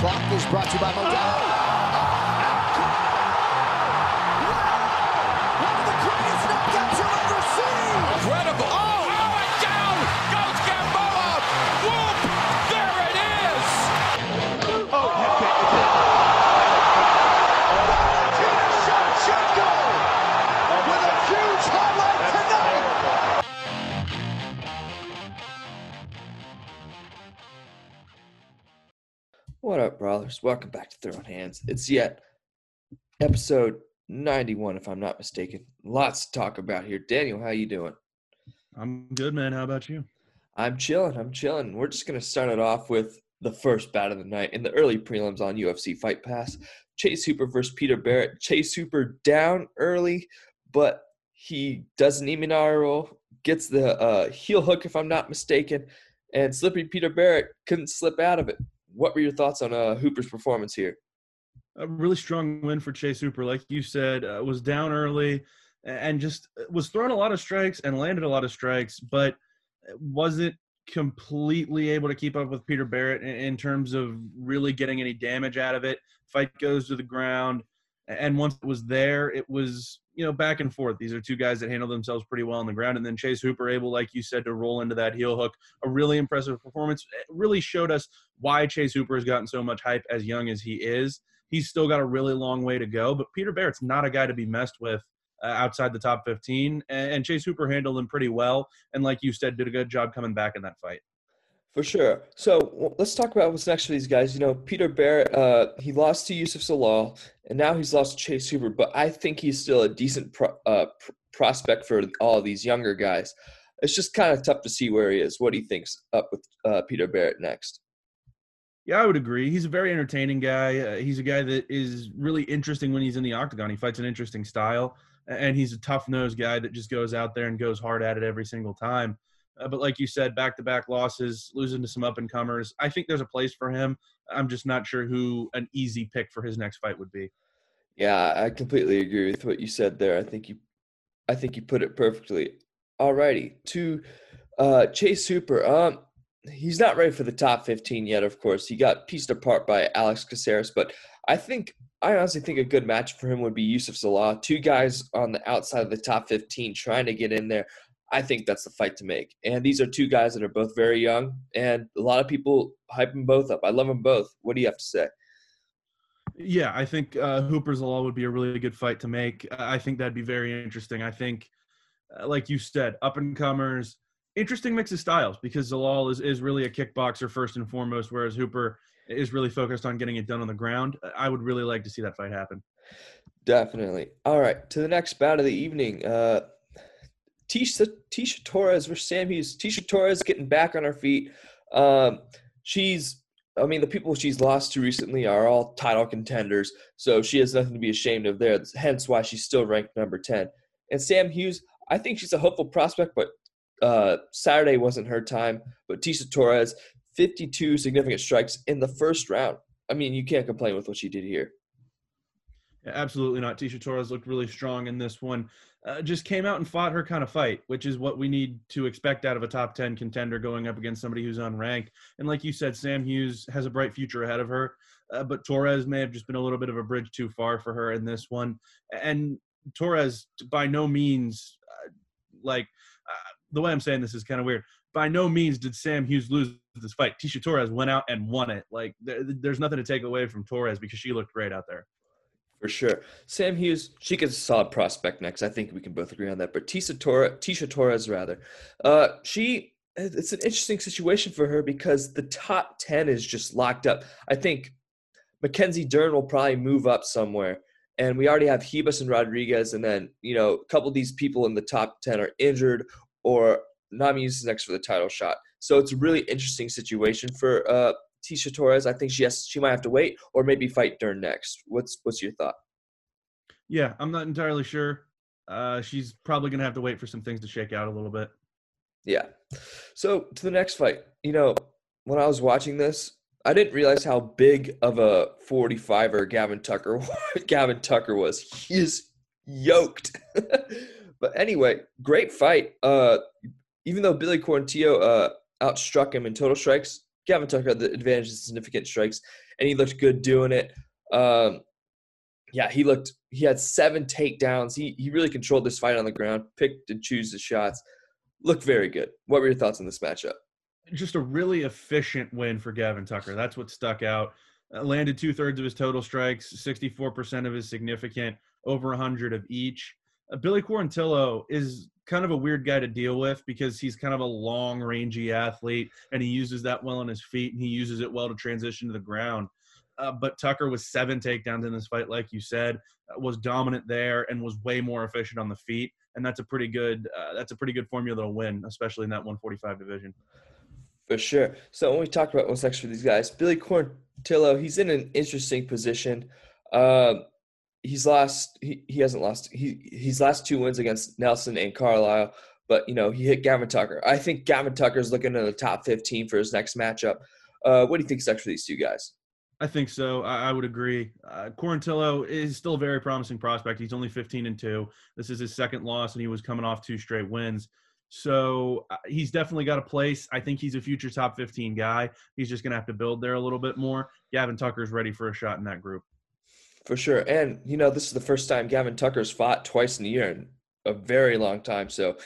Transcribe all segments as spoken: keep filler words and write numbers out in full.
Clock is brought to you by Moicano. Wow! One of the greatest knockouts you'll ever see! Incredible! Oh, oh, and down goes Gamboa! Whoop! There it is! Oh, hit it! Valentina Shevchenko with a huge highlight tonight! What up, brothers? Welcome back to Throwing Hands. It's yet episode ninety-one, if I'm not mistaken. Lots to talk about here. Daniel, how you doing? I'm good, man. How about you? I'm chilling. I'm chilling. We're just going to start it off with the first bout of the night in the early prelims on U F C Fight Pass. Chase Hooper versus Peter Barrett. Chase Hooper down early, but he does an Imanari roll, gets the uh, heel hook, if I'm not mistaken, and slippery Peter Barrett couldn't slip out of it. What were your thoughts on uh, Hooper's performance here? A really strong win for Chase Hooper. Like you said, uh, was down early and just was throwing a lot of strikes and landed a lot of strikes, but wasn't completely able to keep up with Peter Barrett in, in terms of really getting any damage out of it. Fight goes to the ground, and once it was there, it was, you know, back and forth. These are two guys that handle themselves pretty well on the ground, and then Chase Hooper able, like you said, to roll into that heel hook. A really impressive performance. It really showed us why Chase Hooper has gotten so much hype as young as he is. He's still got a really long way to go, but Peter Barrett's not a guy to be messed with uh, outside the top fifteen, and Chase Hooper handled him pretty well, and like you said, did a good job coming back in that fight. For sure. So let's talk about what's next for these guys. You know, Peter Barrett, uh, he lost to Yusuf Zalal, and now he's lost to Chase Hooper, but I think he's still a decent pro- uh, pr- prospect for all of these younger guys. It's just kind of tough to see where he is, what he thinks up with uh, Peter Barrett next. Yeah, I would agree. He's a very entertaining guy. Uh, he's a guy that is really interesting when he's in the octagon. He fights an interesting style, and he's a tough-nosed guy that just goes out there and goes hard at it every single time. Uh, but like you said, back-to-back losses, losing to some up-and-comers. I think there's a place for him. I'm just not sure who an easy pick for his next fight would be. Yeah, I completely agree with what you said there. I think you I think you put it perfectly. All righty. To uh, Chase Hooper, um, he's not ready for the top fifteen yet, of course. He got pieced apart by Alex Caceres, but I think I honestly think a good match for him would be Yusuf Zalal. Two guys on the outside of the top fifteen trying to get in there. I think that's the fight to make. And these are two guys that are both very young, and a lot of people hype them both up. I love them both. What do you have to say? Yeah, I think uh, Hooper Zalal would be a really good fight to make. I think that'd be very interesting. I think, uh, like you said, up-and-comers, interesting mix of styles because Zalal is, is really a kickboxer first and foremost, whereas Hooper is really focused on getting it done on the ground. I would really like to see that fight happen. Definitely. All right, to the next bout of the evening. Uh, Tecia, Tecia Torres versus Sam Hughes. Tecia Torres getting back on her feet. Um, she's, I mean, the people she's lost to recently are all title contenders, so she has nothing to be ashamed of there, hence why she's still ranked number ten. And Sam Hughes, I think she's a hopeful prospect, but uh, Saturday wasn't her time. But Tecia Torres, fifty-two significant strikes in the first round. I mean, you can't complain with what she did here. Absolutely not. Tecia Torres looked really strong in this one. Uh, just came out and fought her kind of fight, which is what we need to expect out of a top ten contender going up against somebody who's unranked. And like you said, Sam Hughes has a bright future ahead of her, uh, but Torres may have just been a little bit of a bridge too far for her in this one. And Torres, by no means, uh, like uh, the way I'm saying this is kind of weird. By no means did Sam Hughes lose this fight. Tecia Torres went out and won it. Like there, there's nothing to take away from Torres because she looked great out there. For sure. Sam Hughes, she gets a solid prospect next. I think we can both agree on that. But Tecia Torres, Tecia Torres rather, uh, she it's an interesting situation for her because the top ten is just locked up. I think Mackenzie Dern will probably move up somewhere. And we already have Hebus and Rodriguez. And then, you know, a couple of these people in the top ten are injured or Nami Yunus is next for the title shot. So it's a really interesting situation for uh Tecia Torres. I think she has, she might have to wait or maybe fight Dern next. What's what's your thought? Yeah, I'm not entirely sure. Uh, she's probably going to have to wait for some things to shake out a little bit. Yeah. So to the next fight, you know, when I was watching this, I didn't realize how big of a forty-fiver Gavin Tucker Gavin Tucker was. He is yoked. But anyway, great fight. Uh, even though Billy Quarantillo uh, outstruck him in total strikes, Gavin Tucker had the advantage of significant strikes, and he looked good doing it. Um, yeah, he looked – he had seven takedowns. He he really controlled this fight on the ground, picked and chose his shots. Looked very good. What were your thoughts on this matchup? Just a really efficient win for Gavin Tucker. That's what stuck out. Uh, landed two-thirds of his total strikes, sixty-four percent of his significant, over one hundred of each. Uh, Billy Quarantillo is kind of a weird guy to deal with because he's kind of a long-rangy athlete, and he uses that well on his feet, and he uses it well to transition to the ground. Uh, but Tucker was seven takedowns in this fight, like you said, uh, was dominant there and was way more efficient on the feet. And that's a pretty good uh, that's a pretty good formula to win, especially in that one forty-five division. For sure. So when we talk about what's next for these guys, Billy Quarantillo, he's in an interesting position. Uh, he's lost. He, he hasn't lost. He he's lost two wins against Nelson and Carlisle, but you know he hit Gavin Tucker. I think Gavin Tucker's looking in the top fifteen for his next matchup. Uh, what do you think's next for these two guys? I think so. I, I would agree. Uh, Quarantillo is still a very promising prospect. He's only fifteen and two. This is his second loss, and he was coming off two straight wins. So uh, he's definitely got a place. I think he's a future top fifteen guy. He's just going to have to build there a little bit more. Gavin Tucker's ready for a shot in that group. For sure. And, you know, this is the first time Gavin Tucker's fought twice in a year in a very long time. So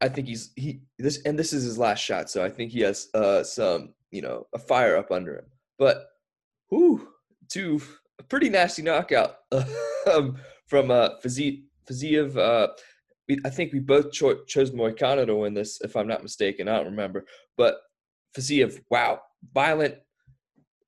I think he's – he this and this is his last shot. So I think he has uh, some, you know, a fire up under him. But – Ooh, two a pretty nasty knockout um, from uh, Fiziev. Uh, we, I think we both cho- chose Moicano to win this, if I'm not mistaken. I don't remember. But Fiziev, wow, violent,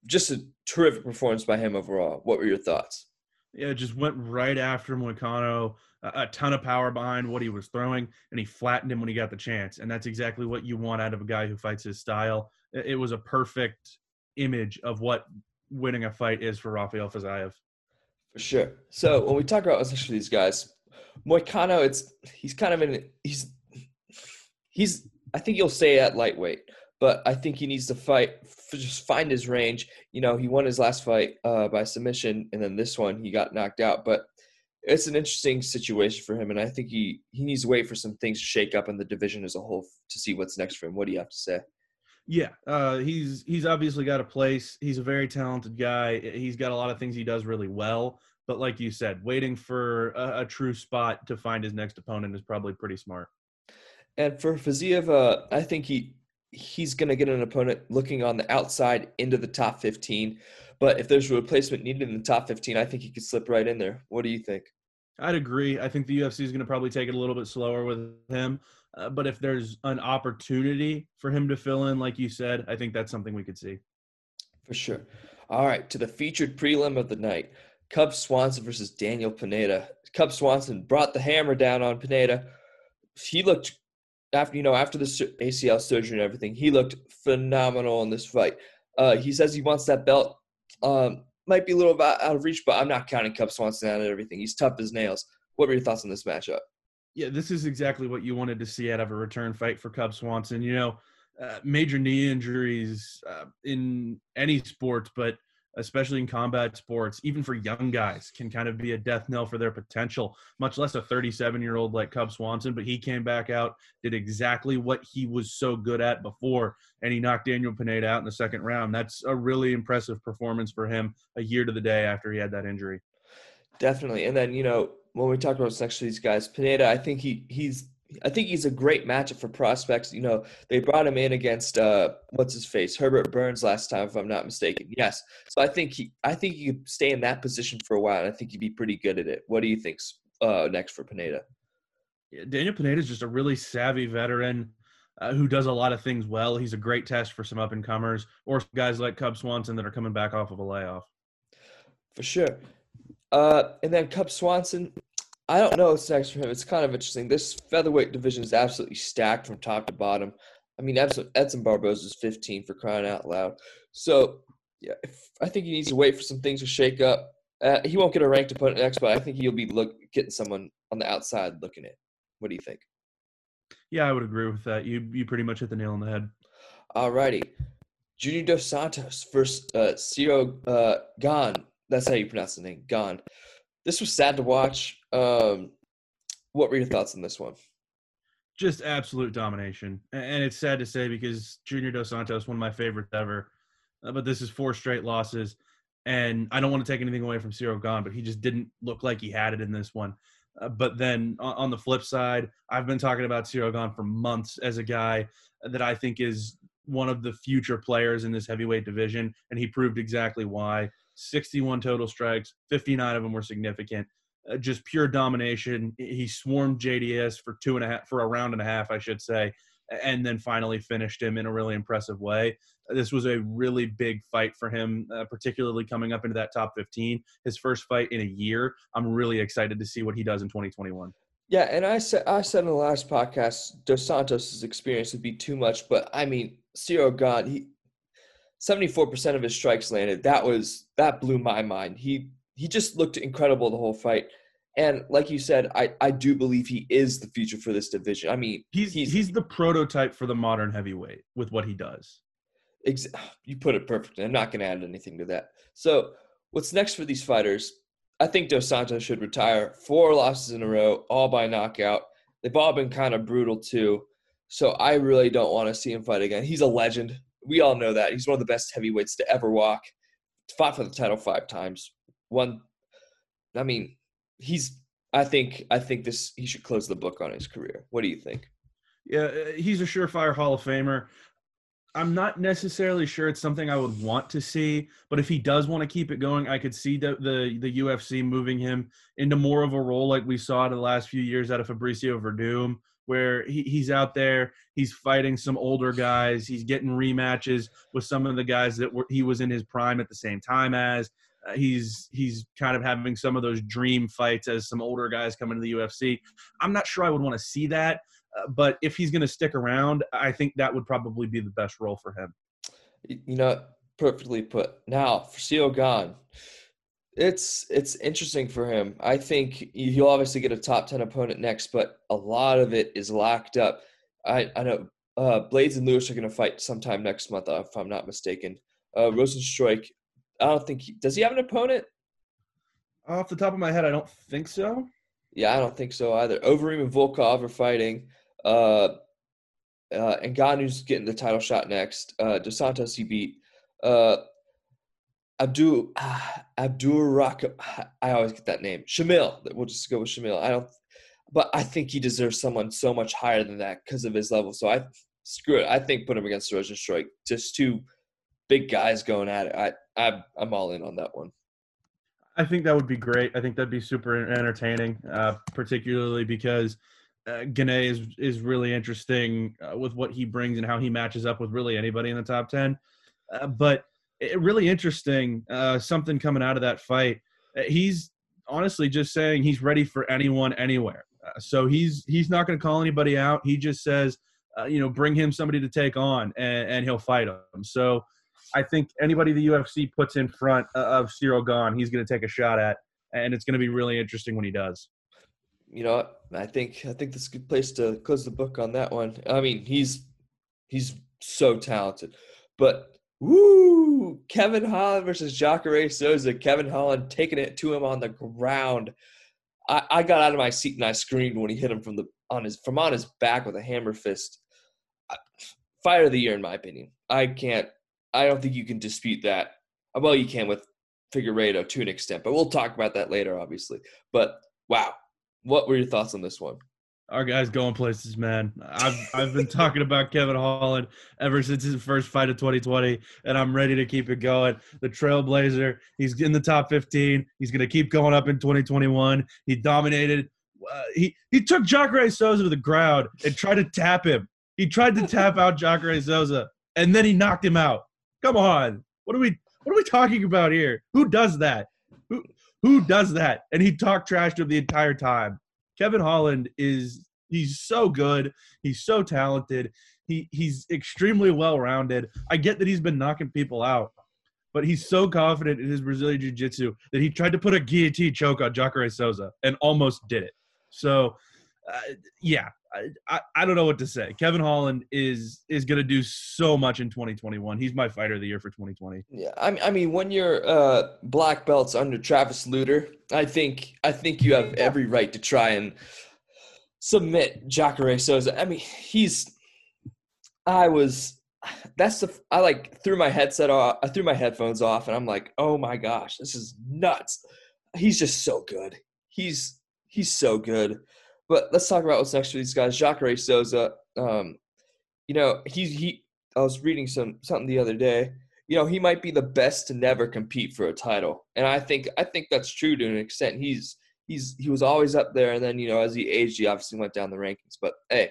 just a terrific performance by him overall. What were your thoughts? Yeah, just went right after Moicano, a, a ton of power behind what he was throwing, and he flattened him when he got the chance. And that's exactly what you want out of a guy who fights his style. It, it was a perfect image of what – winning a fight is for Rafael Fiziev. For sure. So when we talk about essentially these guys, Moicano, it's he's kind of in he's he's I think you'll say at lightweight, but I think he needs to fight just find his range. You know, he won his last fight uh, by submission, and then this one he got knocked out. But it's an interesting situation for him, and I think he he needs to wait for some things to shake up in the division as a whole to see what's next for him. What do you have to say? Yeah, uh, he's he's obviously got a place. He's a very talented guy. He's got a lot of things he does really well. But like you said, waiting for a, a true spot to find his next opponent is probably pretty smart. And for Fiziev, uh, I think he he's going to get an opponent looking on the outside into the top fifteen. But if there's a replacement needed in the top fifteen, I think he could slip right in there. What do you think? I'd agree. I think the U F C is going to probably take it a little bit slower with him. Uh, but if there's an opportunity for him to fill in, like you said, I think that's something we could see. For sure. All right, to the featured prelim of the night, Cub Swanson versus Daniel Pineda. Cub Swanson brought the hammer down on Pineda. He looked, after you know, after the A C L surgery and everything, he looked phenomenal in this fight. Uh, he says he wants that belt. Um, might be a little out of reach, but I'm not counting Cub Swanson out of everything. He's tough as nails. What were your thoughts on this matchup? Yeah, this is exactly what you wanted to see out of a return fight for Cub Swanson. You know, uh, major knee injuries uh, in any sport, but especially in combat sports, even for young guys, can kind of be a death knell for their potential, much less a thirty-seven-year-old like Cub Swanson. But he came back out, did exactly what he was so good at before, and he knocked Daniel Pineda out in the second round. That's a really impressive performance for him a year to the day after he had that injury. Definitely. And then, you know, when we talk about what's next to these guys, Pineda, I think he he's I think he's a great matchup for prospects. You know, they brought him in against uh, what's his face, Herbert Burns last time, if I'm not mistaken. Yes, so I think he I think he could stay in that position for a while, and I think he'd be pretty good at it. What do you think's uh, next for Pineda? Yeah, Daniel Pineda is just a really savvy veteran uh, who does a lot of things well. He's a great test for some up and comers or guys like Cub Swanson that are coming back off of a layoff. For sure. Uh, and then Cub Swanson, I don't know what's next for him. It's kind of interesting. This featherweight division is absolutely stacked from top to bottom. I mean, Edson Barbosa is fifteen, for crying out loud. So, yeah, if, I think he needs to wait for some things to shake up. Uh, he won't get a ranked opponent next, but I think he'll be look, getting someone on the outside looking at. What do you think? Yeah, I would agree with that. You you pretty much hit the nail on the head. All righty. Junior Dos Santos versus uh, Ciryl uh, Gane. That's how you pronounce the name, Gane. This was sad to watch. Um, what were your thoughts on this one? Just absolute domination. And it's sad to say because Junior Dos Santos, one of my favorites ever, uh, but this is four straight losses. And I don't want to take anything away from Ciryl Gane, but he just didn't look like he had it in this one. Uh, but then on, on the flip side, I've been talking about Ciryl Gane for months as a guy that I think is one of the future players in this heavyweight division, and he proved exactly why. sixty-one total strikes, fifty-nine of them were significant. Uh, just pure domination. He swarmed J D S for two and a half, for a round and a half, I should say, and then finally finished him in a really impressive way. This was a really big fight for him, uh, particularly coming up into that top fifteen. His first fight in a year. I'm really excited to see what he does in twenty twenty-one. Yeah, and I said I said in the last podcast, Dos Santos' experience would be too much, but I mean, Ciryl Gane, he seventy-four percent of his strikes landed. That was that blew my mind. He he just looked incredible the whole fight. And like you said, I, I do believe he is the future for this division. I mean, he's he's, he's the prototype for the modern heavyweight with what he does. Ex- you put it perfectly. I'm not going to add anything to that. So what's next for these fighters? I think Dos Santos should retire. Four losses in a row, all by knockout. They've all been kind of brutal too. So I really don't want to see him fight again. He's a legend. We all know that. He's one of the best heavyweights to ever walk. Fought for the title five times. One, I mean, he's. I think. I think this. He should close the book on his career. What do you think? Yeah, he's a surefire Hall of Famer. I'm not necessarily sure it's something I would want to see, but if he does want to keep it going, I could see the the, the U F C moving him into more of a role like we saw the last few years out of Fabricio Verdum, where he, he's out there, he's fighting some older guys, he's getting rematches with some of the guys that were, he was in his prime at the same time as. Uh, he's he's kind of having some of those dream fights as some older guys come into the U F C. I'm not sure I would want to see that, uh, but if he's going to stick around, I think that would probably be the best role for him. You know, perfectly put. Now, for Ciryl Gane, it's, it's interesting for him. I think he'll obviously get a top ten opponent next, but a lot of it is locked up. I, I know uh, Blades and Lewis are going to fight sometime next month, if I'm not mistaken. Uh, Rozenstruik, I don't think he, does he have an opponent? Off the top of my head, I don't think so. Yeah, I don't think so either. Overeem and Volkov are fighting. Uh, uh, and Ganu's getting the title shot next. Uh, Dos Santos he beat. Uh, Abdul uh, Abdul Rock. I always get that name. Chimaev. We'll just go with Chimaev. I don't. But I think he deserves someone so much higher than that because of his level. So I screw it. I think put him against Rozenstruik. Just two big guys going at it. I. I'm, I'm all in on that one. I think that would be great. I think that'd be super entertaining, uh, particularly because uh, Gane is is really interesting uh, with what he brings and how he matches up with really anybody in the top ten. Uh, but it, really interesting, uh, something coming out of that fight. He's honestly just saying he's ready for anyone, anywhere. Uh, so he's he's not going to call anybody out. He just says, uh, you know, bring him somebody to take on, and, and he'll fight him. So I think anybody the U F C puts in front of Ciryl Gane, he's going to take a shot at, and it's going to be really interesting when he does. You know, I think I think this is a good place to close the book on that one. I mean, he's he's so talented. But, woo, Kevin Holland versus Jacare Souza. Kevin Holland taking it to him on the ground. I, I got out of my seat and I screamed when he hit him from the on his from on his back with a hammer fist. Fighter of the year, in my opinion. I can't. I don't think you can dispute that. Well, you can with Figueiredo to an extent, but we'll talk about that later, obviously. But, wow, what were your thoughts on this one? Our guy's going places, man. I've I've been talking about Kevin Holland ever since his first fight of twenty twenty, and I'm ready to keep it going. The trailblazer, he's in the top fifteen. He's going to keep going up in twenty twenty-one. He dominated. Uh, he, he took Jacare Souza to the ground and tried to tap him. He tried to tap out Jacare Souza, and then he knocked him out. Come on. What are we what are we talking about here? Who does that? Who who does that? And he talked trash to him the entire time. Kevin Holland is he's so good. He's so talented. He he's extremely well-rounded. I get that he's been knocking people out, but he's so confident in his Brazilian jiu-jitsu that he tried to put a guillotine choke on Jacare Souza and almost did it. So, uh, yeah, I, I, I don't know what to say. Kevin Holland is is going to do so much in twenty twenty-one. He's my fighter of the year for twenty twenty. Yeah, I, I mean, when you're uh, black belts under Travis Luter, I think I think you have every right to try and submit Jacare Souza. I mean, he's – I was – that's the – I, like, threw my headset off – I threw my headphones off, and I'm like, oh, my gosh, this is nuts. He's just so good. He's he's so good. But let's talk about what's next for these guys. Jacare Souza, um, you know, he, he – I was reading some something the other day. You know, he might be the best to never compete for a title. And I think I think that's true to an extent. He's he's he was always up there, and then, you know, as he aged, he obviously went down the rankings. But, hey,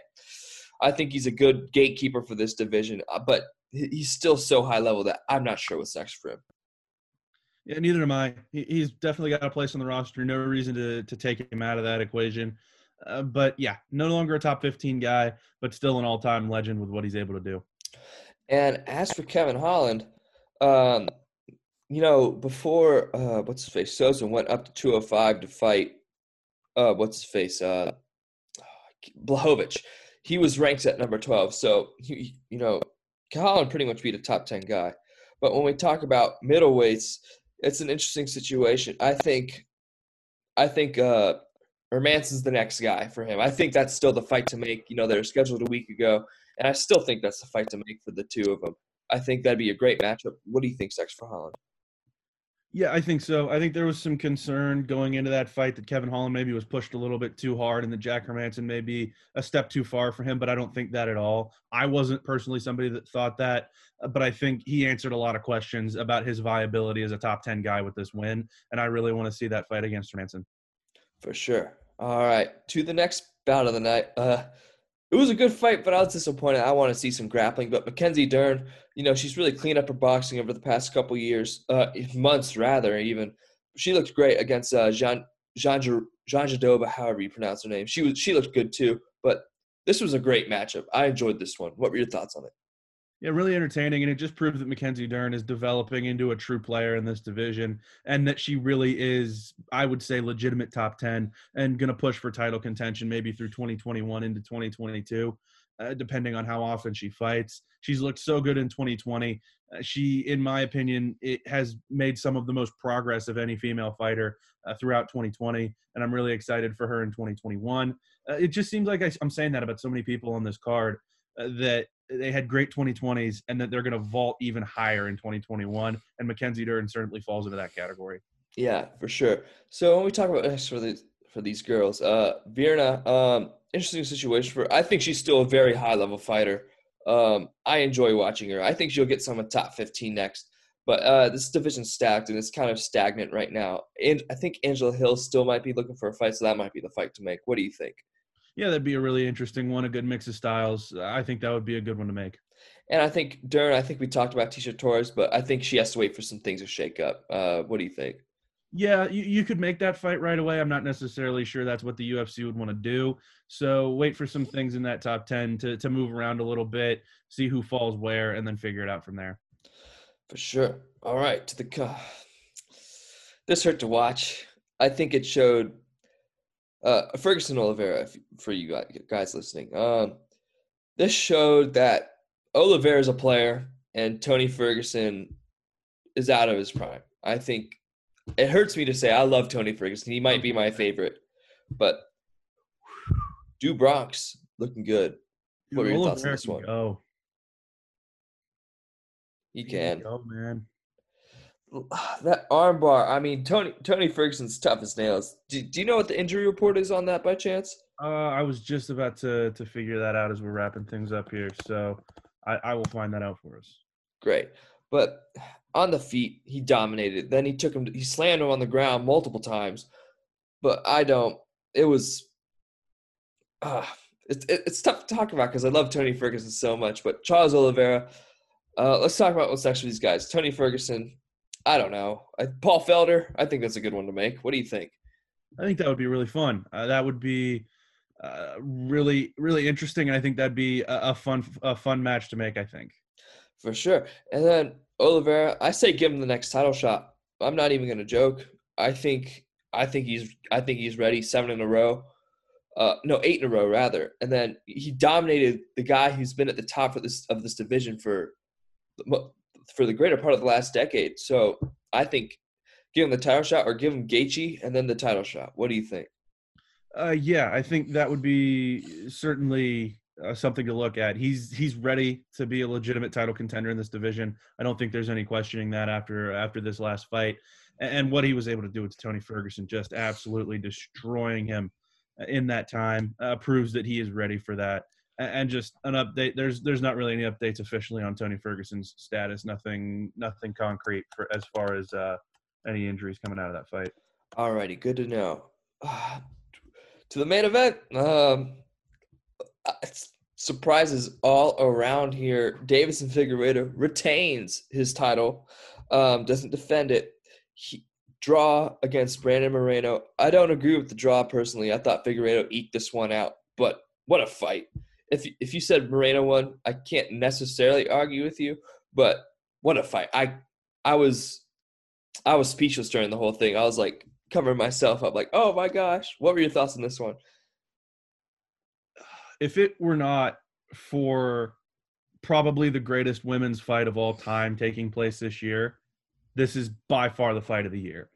I think he's a good gatekeeper for this division. But he's still so high level that I'm not sure what's next for him. Yeah, neither am I. He's definitely got a place on the roster. No reason to to take him out of that equation. Uh, but, yeah, no longer a top fifteen guy, but still an all-time legend with what he's able to do. And as for Kevin Holland, um, you know, before uh, what's-his-face, Souza went up to two oh five to fight uh, what's-his-face, uh, Blachowicz. He was ranked at number twelve. So, he, you know, Holland pretty much beat a top ten guy. But when we talk about middleweights, it's an interesting situation. I think I think uh, – Hermansson's the next guy for him. I think that's still the fight to make. You know, they were scheduled a week ago, and I still think that's the fight to make for the two of them. I think that'd be a great matchup. What do you think's next for Holland? Yeah, I think so. I think there was some concern going into that fight that Kevin Holland maybe was pushed a little bit too hard and that Jack Hermansson may be a step too far for him, but I don't think that at all. I wasn't personally somebody that thought that, but I think he answered a lot of questions about his viability as a top ten guy with this win, and I really want to see that fight against Hermansson. For sure. All right, to the next bout of the night. Uh, it was a good fight, but I was disappointed. I want to see some grappling. But Mackenzie Dern, you know, she's really cleaned up her boxing over the past couple years, uh, months rather even. She looked great against uh, Jean Jean Jean Jadoba, however you pronounce her name. She was she looked good too. But this was a great matchup. I enjoyed this one. What were your thoughts on it? Yeah, really entertaining, and it just proves that Mackenzie Dern is developing into a true player in this division and that she really is, I would say, legitimate top ten and going to push for title contention maybe through twenty twenty-one into twenty twenty-two, uh, depending on how often she fights. She's looked so good in twenty twenty. Uh, she, in my opinion, it has made some of the most progress of any female fighter uh, throughout twenty twenty, and I'm really excited for her in twenty twenty-one. Uh, it just seems like I, I'm saying that about so many people on this card uh, that they had great twenty twenties and that they're going to vault even higher in twenty twenty-one. And Mackenzie Dern certainly falls into that category. Yeah, for sure. So when we talk about this for these, for these girls, uh, Virna, um, interesting situation for, I think she's still a very high level fighter. Um, I enjoy watching her. I think she'll get some of top fifteen next, but uh, this division's stacked and it's kind of stagnant right now. And I think Angela Hill still might be looking for a fight. So that might be the fight to make. What do you think? Yeah, that'd be a really interesting one, a good mix of styles. I think that would be a good one to make. And I think, Dern, I think we talked about Tecia Torres, but I think she has to wait for some things to shake up. Uh, what do you think? Yeah, you, you could make that fight right away. I'm not necessarily sure that's what the U F C would want to do. So wait for some things in that top ten to, to move around a little bit, see who falls where, and then figure it out from there. For sure. All right, to the co- – this hurt to watch. I think it showed – Uh, Ferguson Oliveira, for you guys listening. Um, this showed that Oliveira is a player and Tony Ferguson is out of his prime. I think it hurts me to say I love Tony Ferguson. He might be my favorite. But Du Bronx looking good. Dude, what were your Oliveira thoughts on this one? Go. He can. He can go, man. That armbar, I mean, Tony Tony Ferguson's tough as nails. Do, do you know what the injury report is on that by chance? Uh, I was just about to, to figure that out as we're wrapping things up here, so I, I will find that out for us. Great. But on the feet, he dominated. Then he took him, to, he slammed him on the ground multiple times. But I don't, it was, uh, it, it, it's tough to talk about because I love Tony Ferguson so much. But Charles Oliveira, uh, let's talk about what's next for these guys. Tony Ferguson. I don't know. I, Paul Felder, I think that's a good one to make. What do you think? I think that would be really fun. Uh, that would be uh, really, really interesting, and I think that'd be a, a fun a fun match to make, I think. For sure. And then Oliveira, I say give him the next title shot. I'm not even going to joke. I think I think he's I think he's ready, seven in a row. Uh, no, eight in a row, rather. And then he dominated the guy who's been at the top of this, of this division for for the greater part of the last decade. So I think give him the title shot, or give him Gaethje and then the title shot. What do you think? Uh, yeah, I think that would be certainly uh, something to look at. He's he's ready to be a legitimate title contender in this division. I don't think there's any questioning that after after this last fight. And what he was able to do with Tony Ferguson, just absolutely destroying him in that time, uh, proves that he is ready for that. And just an update, there's there's not really any updates officially on Tony Ferguson's status, nothing nothing concrete for as far as uh, any injuries coming out of that fight. All righty, good to know. Uh, to the main event, um, surprises all around here. Deiveson Figueiredo retains his title, um, doesn't defend it. He, draw against Brandon Moreno. I don't agree with the draw personally. I thought Figueiredo eked this one out, but what a fight. If if you said Moreno won, I can't necessarily argue with you, but what a fight. I I was I was speechless during the whole thing. I was like covering myself up like, "Oh my gosh." What were your thoughts on this one? If it were not for probably the greatest women's fight of all time taking place this year, this is by far the fight of the year.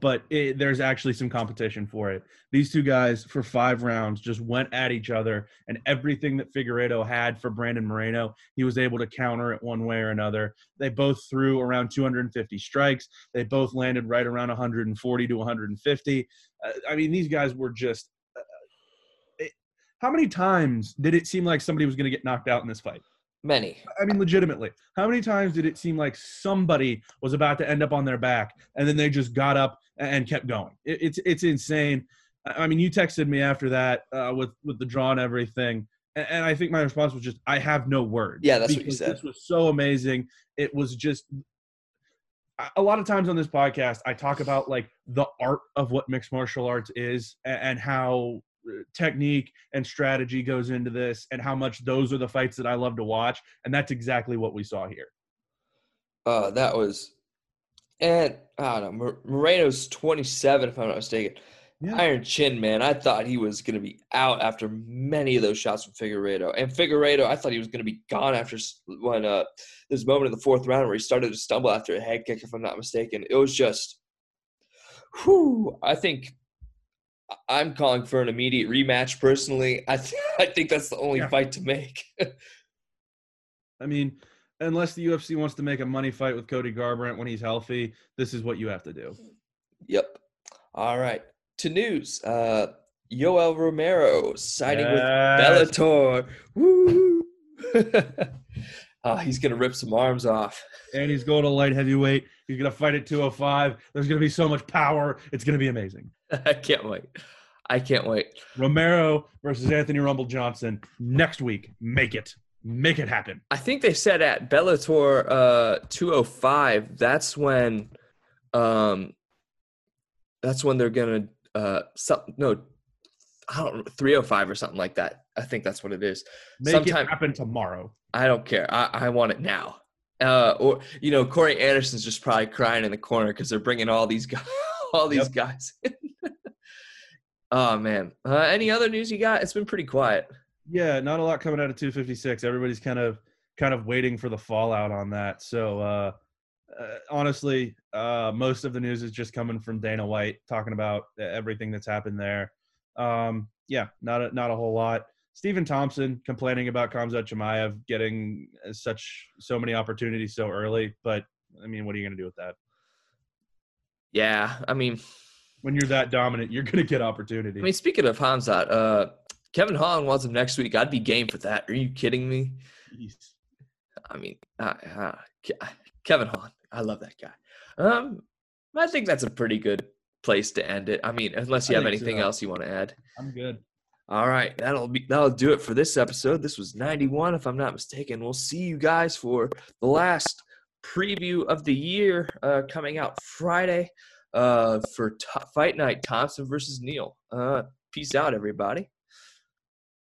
But it, there's actually some competition for it. These two guys for five rounds just went at each other, and everything that Figueiredo had for Brandon Moreno, he was able to counter it one way or another. They both threw around two hundred fifty strikes. They both landed right around one forty to one fifty. Uh, I mean, these guys were just uh, – it, how many times did it seem like somebody was going to get knocked out in this fight? Many. I mean, legitimately. How many times did it seem like somebody was about to end up on their back, and then they just got up and kept going? It, it's it's insane. I mean, you texted me after that uh, with, with the draw and everything, and, and I think my response was just, I have no words. Yeah, that's what you said. This was so amazing. It was just – a lot of times on this podcast, I talk about, like, the art of what mixed martial arts is and, and how – technique and strategy goes into this, and how much those are the fights that I love to watch, and that's exactly what we saw here. Uh, that was, and I don't know, Moreno's twenty-seven, if I'm not mistaken. Yeah. Iron chin, man. I thought he was going to be out after many of those shots from Figueiredo, and Figueiredo, I thought he was going to be gone after when uh, this moment in the fourth round where he started to stumble after a head kick, if I'm not mistaken. It was just, whew, I think. I'm calling for an immediate rematch personally. I th- I think that's the only yeah. fight to make. I mean, unless the U F C wants to make a money fight with Cody Garbrandt when he's healthy, this is what you have to do. Yep. All right. To news, uh, Yoel Romero siding yes. with Bellator. Woo! Uh, he's going to rip some arms off. And he's going to light heavyweight. He's going to fight at two oh five. There's going to be so much power. It's going to be amazing. I can't wait. I can't wait. Romero versus Anthony Rumble Johnson next week. Make it. Make it happen. I think they said at Bellator uh, two oh five, that's when um, that's when they're going to uh, – no, I don't know, three oh five or something like that. I think that's what it is. Make Sometime, it happen tomorrow. I don't care. I, I want it now. Uh, or you know, Corey Anderson's just probably crying in the corner because they're bringing all these guys, all these yep. guys. Oh man! Uh, any other news you got? It's been pretty quiet. Yeah, not a lot coming out of two fifty-six. Everybody's kind of kind of waiting for the fallout on that. So uh, uh, honestly, uh, most of the news is just coming from Dana White talking about everything that's happened there. Um, yeah, not a, not a whole lot. Stephen Thompson complaining about Khamzat Chimaev getting such so many opportunities so early, but I mean, what are you going to do with that? Yeah, I mean, when you're that dominant, you're going to get opportunity. I mean, speaking of Khamzat, uh, Kevin Holland wants him next week. I'd be game for that. Are you kidding me? Jeez. I mean, uh, uh, Kevin Holland, I love that guy. Um, I think that's a pretty good place to end it. I mean, unless you I have anything so. else you want to add. I'm good. All right, that'll be that'll do it for this episode. This was ninety-one, if I'm not mistaken. We'll see you guys for the last preview of the year uh, coming out Friday uh, for t- Fight Night Thompson versus Neal. Uh, peace out, everybody.